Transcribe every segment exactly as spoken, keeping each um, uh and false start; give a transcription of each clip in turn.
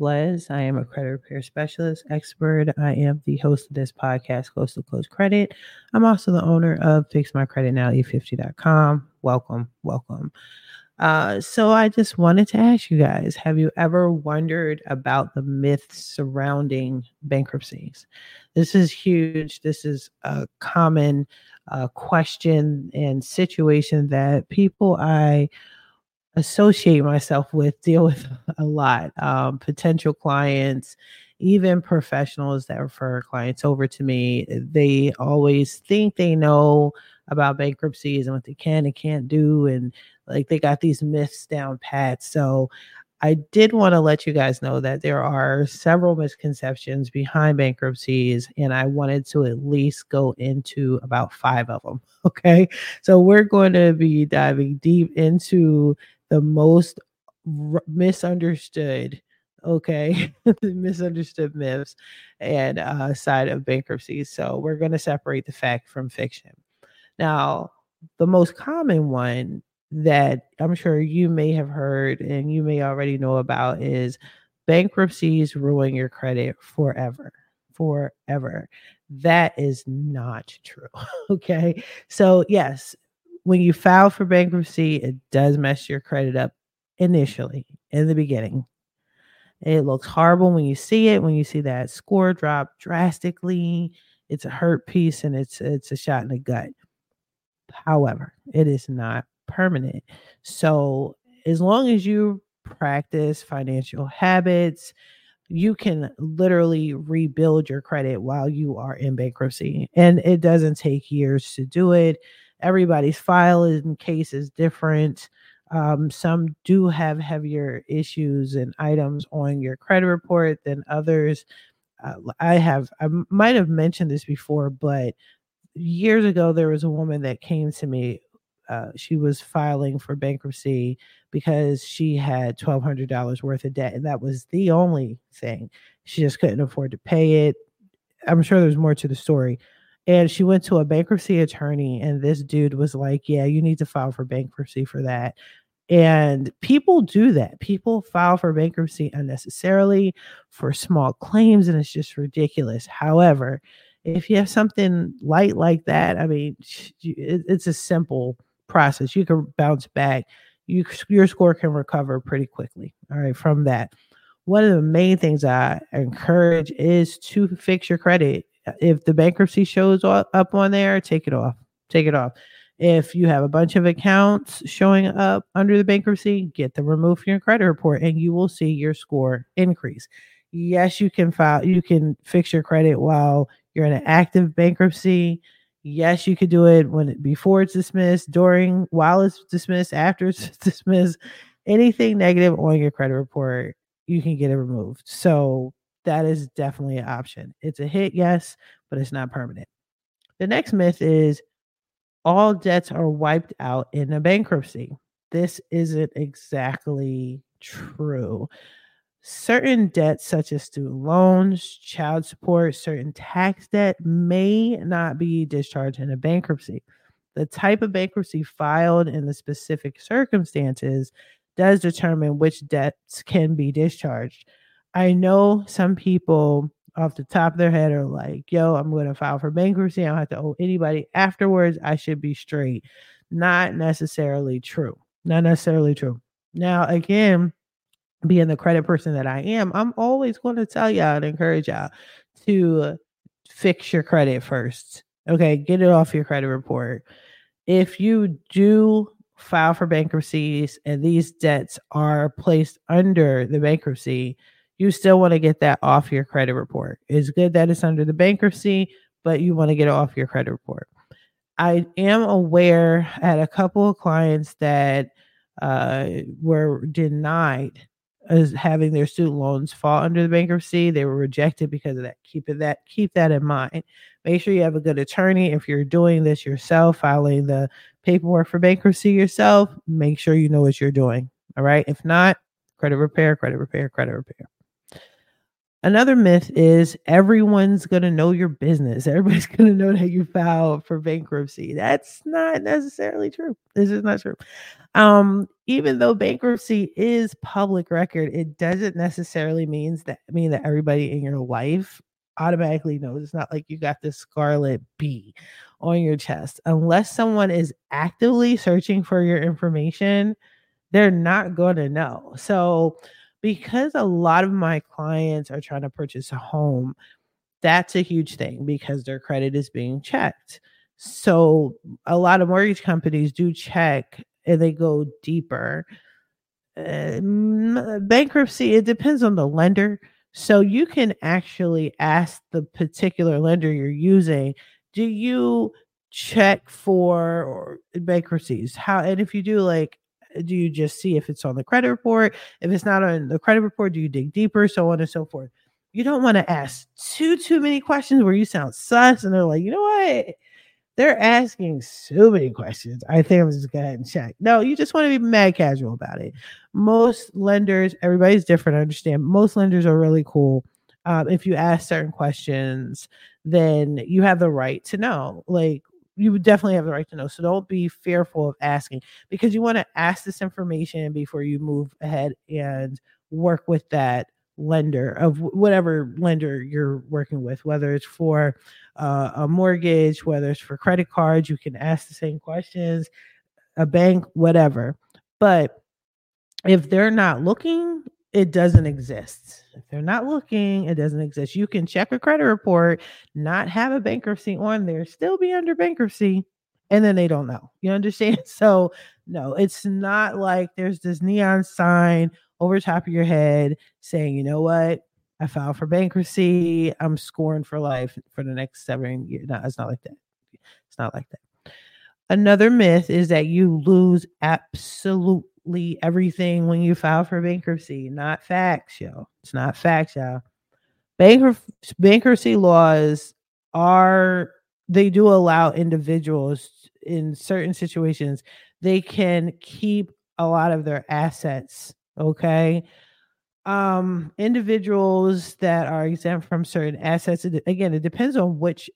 Blaise. I am a credit repair specialist expert. I am the host of this podcast, Close to Close Credit. I'm also the owner of Fix My Credit Now eight fifty dot com. Welcome, welcome. Uh, so I just wanted to ask you guys, have you ever wondered about the myths surrounding bankruptcies? This is huge. This is a common uh, question and situation that people I associate myself with deal with a lot. Um, potential clients, even professionals that refer clients over to me, they always think they know about bankruptcies and what they can and can't do. And like they got these myths down pat. So I did want to let you guys know that there are several misconceptions behind bankruptcies, and I wanted to at least go into about five of them. Okay. So we're going to be diving deep into the most r- misunderstood, okay, misunderstood myths and uh, side of bankruptcies. So we're going to separate the fact from fiction. Now, the most common one that I'm sure you may have heard and you may already know about is bankruptcies ruin your credit forever, forever. That is not true. Okay. So yes, when you file for bankruptcy, it does mess your credit up initially in the beginning. It looks horrible when you see it, when you see that score drop drastically. It's a hurt piece and it's it's a shot in the gut. However, it is not permanent. So as long as you practice financial habits, you can literally rebuild your credit while you are in bankruptcy. And it doesn't take years to do it. Everybody's file and case is different. Um, some do have heavier issues and items on your credit report than others. Uh, I have, I might have mentioned this before, but years ago, there was a woman that came to me. Uh, she was filing for bankruptcy because she had twelve hundred dollars worth of debt. And that was the only thing. She just couldn't afford to pay it. I'm sure there's more to the story. And she went to a bankruptcy attorney, and this dude was like, yeah, you need to file for bankruptcy for that. And people do that. People file for bankruptcy unnecessarily for small claims, and it's just ridiculous. However, if you have something light like that, I mean, it's a simple process. You can bounce back. You, your score can recover pretty quickly. All right, from that. One of the main things I encourage is to fix your credit. If the bankruptcy shows up on there, take it off. Take it off. If you have a bunch of accounts showing up under the bankruptcy, get them removed from your credit report and you will see your score increase. Yes, you can file, you can fix your credit while you're in an active bankruptcy. Yes, you could do it when it, before it's dismissed, during, while it's dismissed, after it's dismissed. Anything negative on your credit report, you can get it removed. So that is definitely an option. It's a hit, yes, but it's not permanent. The next myth is all debts are wiped out in a bankruptcy. This isn't exactly true. Certain debts, such as student loans, child support, certain tax debt may not be discharged in a bankruptcy. The type of bankruptcy filed and the specific circumstances does determine which debts can be discharged. I know some people off the top of their head are like, yo, I'm going to file for bankruptcy. I don't have to owe anybody afterwards. I should be straight. Not necessarily true. Not necessarily true. Now, again, being the credit person that I am, I'm always going to tell y'all and encourage y'all to fix your credit first. Okay, get it off your credit report. If you do file for bankruptcies and these debts are placed under the bankruptcy, you still want to get that off your credit report. It's good that it's under the bankruptcy, but you want to get it off your credit report. I am aware I had a couple of clients that uh, were denied as having their student loans fall under the bankruptcy. They were rejected because of that. Keep it that, keep that in mind. Make sure you have a good attorney. If you're doing this yourself, filing the paperwork for bankruptcy yourself, make sure you know what you're doing. All right. If not, credit repair, credit repair, credit repair. Another myth is everyone's going to know your business. Everybody's going to know that you filed for bankruptcy. That's not necessarily true. This is not true. Um, even though bankruptcy is public record, it doesn't necessarily means that mean that everybody in your life automatically knows. It's not like you got this scarlet B on your chest. Unless someone is actively searching for your information, they're not going to know. So because a lot of my clients are trying to purchase a home, that's a huge thing because their credit is being checked. So a lot of mortgage companies do check and they go deeper. Uh, bankruptcy, it depends on the lender. So you can actually ask the particular lender you're using, do you check for bankruptcies? How, and if you do, like, do you just see if it's on the credit report? If it's not on the credit report, do you dig deeper? So on and so forth. You don't want to ask too, too many questions where you sound sus and they're like, you know what? They're asking so many questions. I think I'm just going to go ahead and check. No, you just want to be mad casual about it. Most lenders, everybody's different. I understand. Most lenders are really cool. Um, if you ask certain questions, then you have the right to know. Like, you would definitely have the right to know. So don't be fearful of asking, because you want to ask this information before you move ahead and work with that lender, of whatever lender you're working with, whether it's for uh, a mortgage, whether it's for credit cards, you can ask the same questions, a bank, whatever. But if they're not looking, it doesn't exist. If they're not looking, it doesn't exist. You can check a credit report, not have a bankruptcy on there, still be under bankruptcy, and then they don't know. You understand? So no, it's not like there's this neon sign over top of your head saying, you know what? I filed for bankruptcy. I'm scoring for life for the next seven years. No, it's not like that. It's not like that. Another myth is that you lose absolute everything when you file for bankruptcy. Not facts, yo. It's not facts, y'all. Bankruf- bankruptcy laws are, they do allow individuals in certain situations, they can keep a lot of their assets, okay? Um, individuals that are exempt from certain assets, again, it depends on which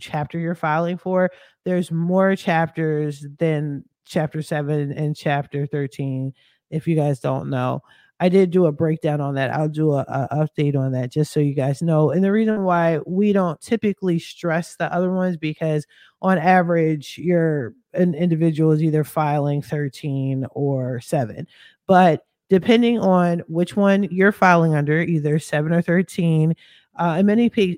chapter you're filing for. There's more chapters than Chapter seven and Chapter thirteen. If you guys don't know, I did do a breakdown on that. I'll do a, a update on that just so you guys know. And the reason why we don't typically stress the other ones, because on average, you're an individual is either filing thirteen or seven, but depending on which one you're filing under, either seven or thirteen, uh, in many pa-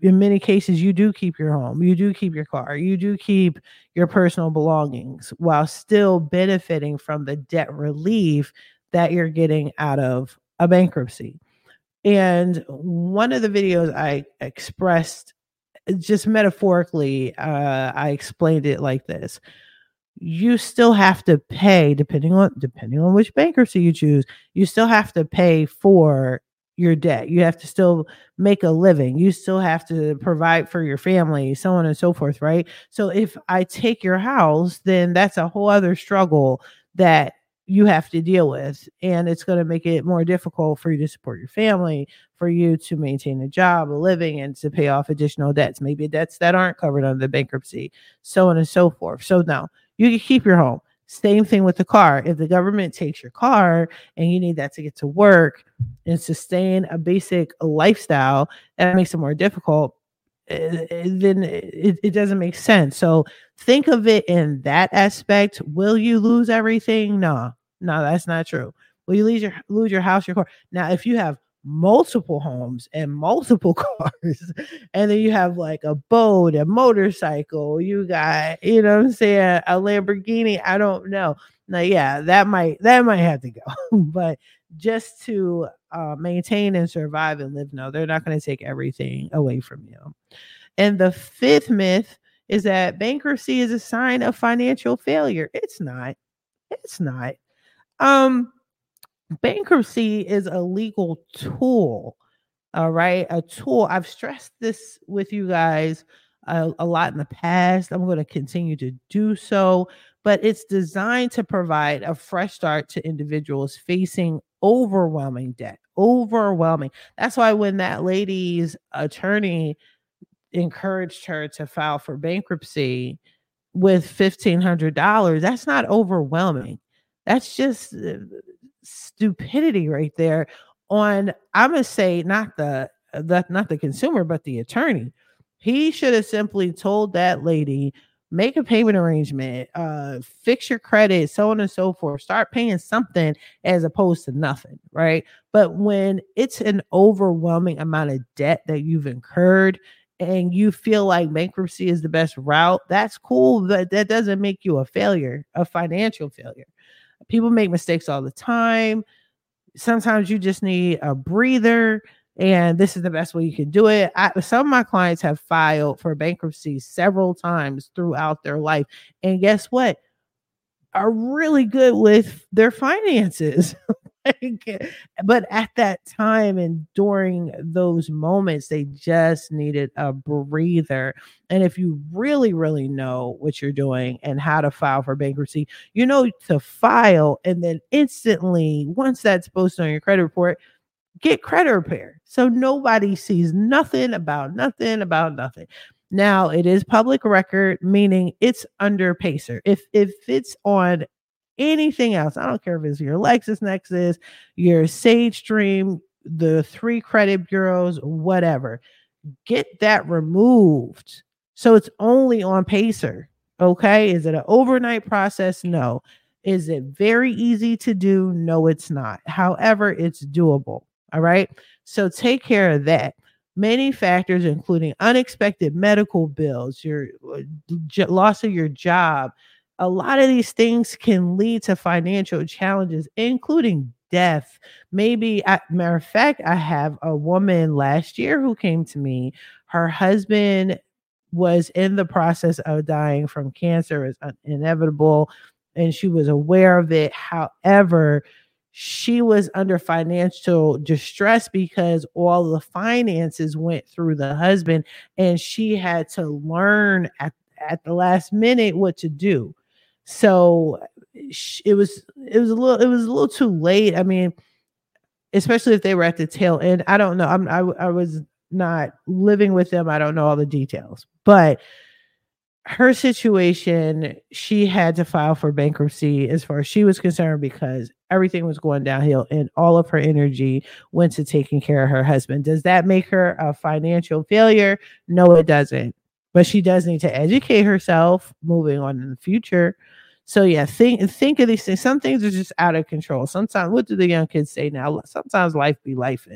in many cases, you do keep your home, you do keep your car, you do keep your personal belongings while still benefiting from the debt relief that you're getting out of a bankruptcy. And one of the videos I expressed, just metaphorically, uh, I explained it like this. You still have to pay, depending on depending on which bankruptcy you choose, you still have to pay for your debt. You have to still make a living. You still have to provide for your family, so on and so forth, right? So if I take your house, then that's a whole other struggle that you have to deal with. And it's going to make it more difficult for you to support your family, for you to maintain a job, a living, and to pay off additional debts, maybe debts that aren't covered under the bankruptcy, so on and so forth. So now, you can keep your home. Same thing with the car. If the government takes your car and you need that to get to work and sustain a basic lifestyle, that makes it more difficult, then it, it doesn't make sense. So think of it in that aspect. Will you lose everything? No, no, that's not true. Will you lose your, lose your house, your car? Now, if you have multiple homes and multiple cars, and then you have like a boat, a motorcycle, you got, you know what I'm saying, a Lamborghini, I don't know. Now, yeah, that might that might have to go. But just to uh, maintain and survive and live, no, they're not going to take everything away from you. And the fifth myth is that bankruptcy is a sign of financial failure. It's not. It's not. Um. Bankruptcy is a legal tool, all right? A tool. I've stressed this with you guys a, a lot in the past. I'm going to continue to do so, but it's designed to provide a fresh start to individuals facing overwhelming debt, overwhelming. That's why when that lady's attorney encouraged her to file for bankruptcy with fifteen hundred dollars, that's not overwhelming. That's just stupidity right there on, I'm going to say, not the, the, not the consumer, but the attorney. He should have simply told that lady, make a payment arrangement, uh, fix your credit, so on and so forth. Start paying something as opposed to nothing, right? But when it's an overwhelming amount of debt that you've incurred and you feel like bankruptcy is the best route, that's cool, but that doesn't make you a failure, a financial failure. People make mistakes all the time. Sometimes you just need a breather, and this is the best way you can do it. I, some of my clients have filed for bankruptcy several times throughout their life. And guess what? Are really good with their finances. Like, but at that time and during those moments, they just needed a breather. And if you really, really know what you're doing and how to file for bankruptcy, you know to file, and then instantly, once that's posted on your credit report, get credit repair. So nobody sees nothing about nothing about nothing. Now, it is public record, meaning it's under PACER. If if it's on anything else, I don't care if it's your Lexus Nexus, your Sage Stream, the three credit bureaus, whatever, get that removed. So it's only on PACER. Okay. Is it an overnight process? No. Is it very easy to do? No, it's not. However, it's doable. All right. So take care of that. Many factors, including unexpected medical bills, your j- loss of your job, a lot of these things can lead to financial challenges, including death. Maybe, I, matter of fact, I have a woman last year who came to me. Her husband was in the process of dying from cancer. It was inevitable, and she was aware of it. However, she was under financial distress because all the finances went through the husband, and she had to learn at, at the last minute what to do. So it was, it was a little, it was a little too late. I mean, especially if they were at the tail end. I don't know. I'm, I, I was not living with them. I don't know all the details, but her situation, she had to file for bankruptcy as far as she was concerned, because everything was going downhill and all of her energy went to taking care of her husband. Does that make her a financial failure? No, it doesn't. But she does need to educate herself moving on in the future. So yeah, think think of these things. Some things are just out of control. Sometimes, what do the young kids say now? Sometimes life be life.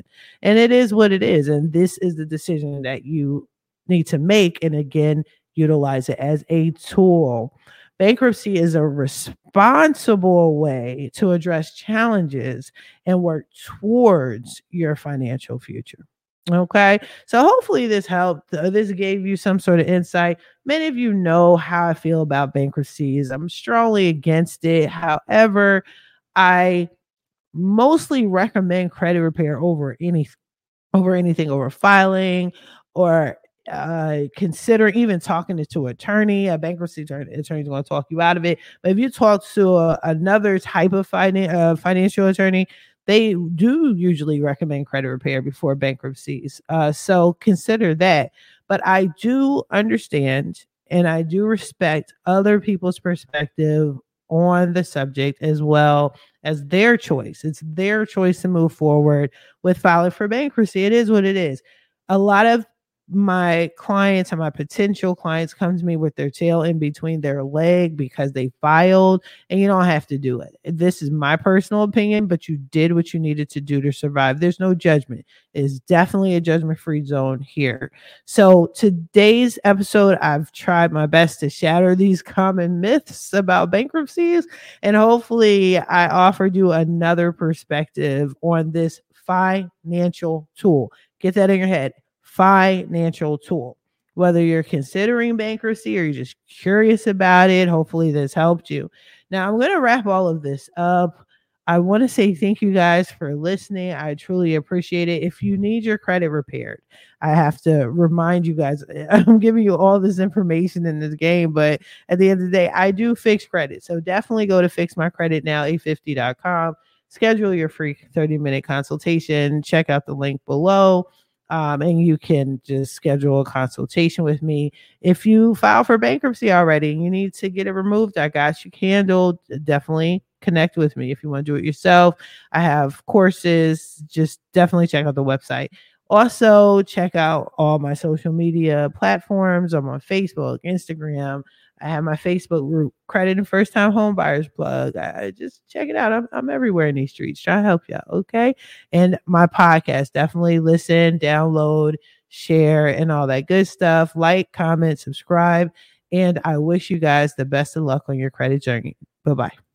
And it is what it is. And this is the decision that you need to make. And again, utilize it as a tool. Bankruptcy is a responsible way to address challenges and work towards your financial future. Okay, so hopefully this helped. This gave you some sort of insight. Many of you know how I feel about bankruptcies. I'm strongly against it. However, I mostly recommend credit repair over any, over anything, over filing, or uh, consider even talking to, to an attorney. A bankruptcy attorney is going to talk you out of it. But if you talk to a, another type of finan- uh, financial attorney, they do usually recommend credit repair before bankruptcies. Uh, so consider that. But I do understand and I do respect other people's perspective on the subject, as well as their choice. It's their choice to move forward with filing for bankruptcy. It is what it is. A lot of my clients and my potential clients come to me with their tail in between their leg because they filed, and you don't have to do it. This is my personal opinion, but you did what you needed to do to survive. There's no judgment. It's definitely a judgment-free zone here. So today's episode, I've tried my best to shatter these common myths about bankruptcies, and hopefully I offered you another perspective on this financial tool. Get that in your head. Financial tool. Whether you're considering bankruptcy or you're just curious about it, hopefully this helped you. Now, I'm going to wrap all of this up. I want to say thank you guys for listening. I truly appreciate it. If you need your credit repaired, I have to remind you guys, I'm giving you all this information in this game, but at the end of the day, I do fix credit. So definitely go to fix my credit now eight fifty dot com. schedule your free thirty minute consultation. Check out the link below. Um, and you can just schedule a consultation with me. If you file for bankruptcy already and you need to get it removed, I got you handled. Definitely connect with me. If you want to do it yourself, I have courses. Just definitely check out the website. Also, check out all my social media platforms. I'm on Facebook, Instagram. I have my Facebook group, Credit and First Time Home Buyers Plug. I, I just check it out. I'm, I'm everywhere in these streets trying to help y'all, okay? And my podcast, definitely listen, download, share, and all that good stuff. Like, comment, subscribe, and I wish you guys the best of luck on your credit journey. Bye-bye.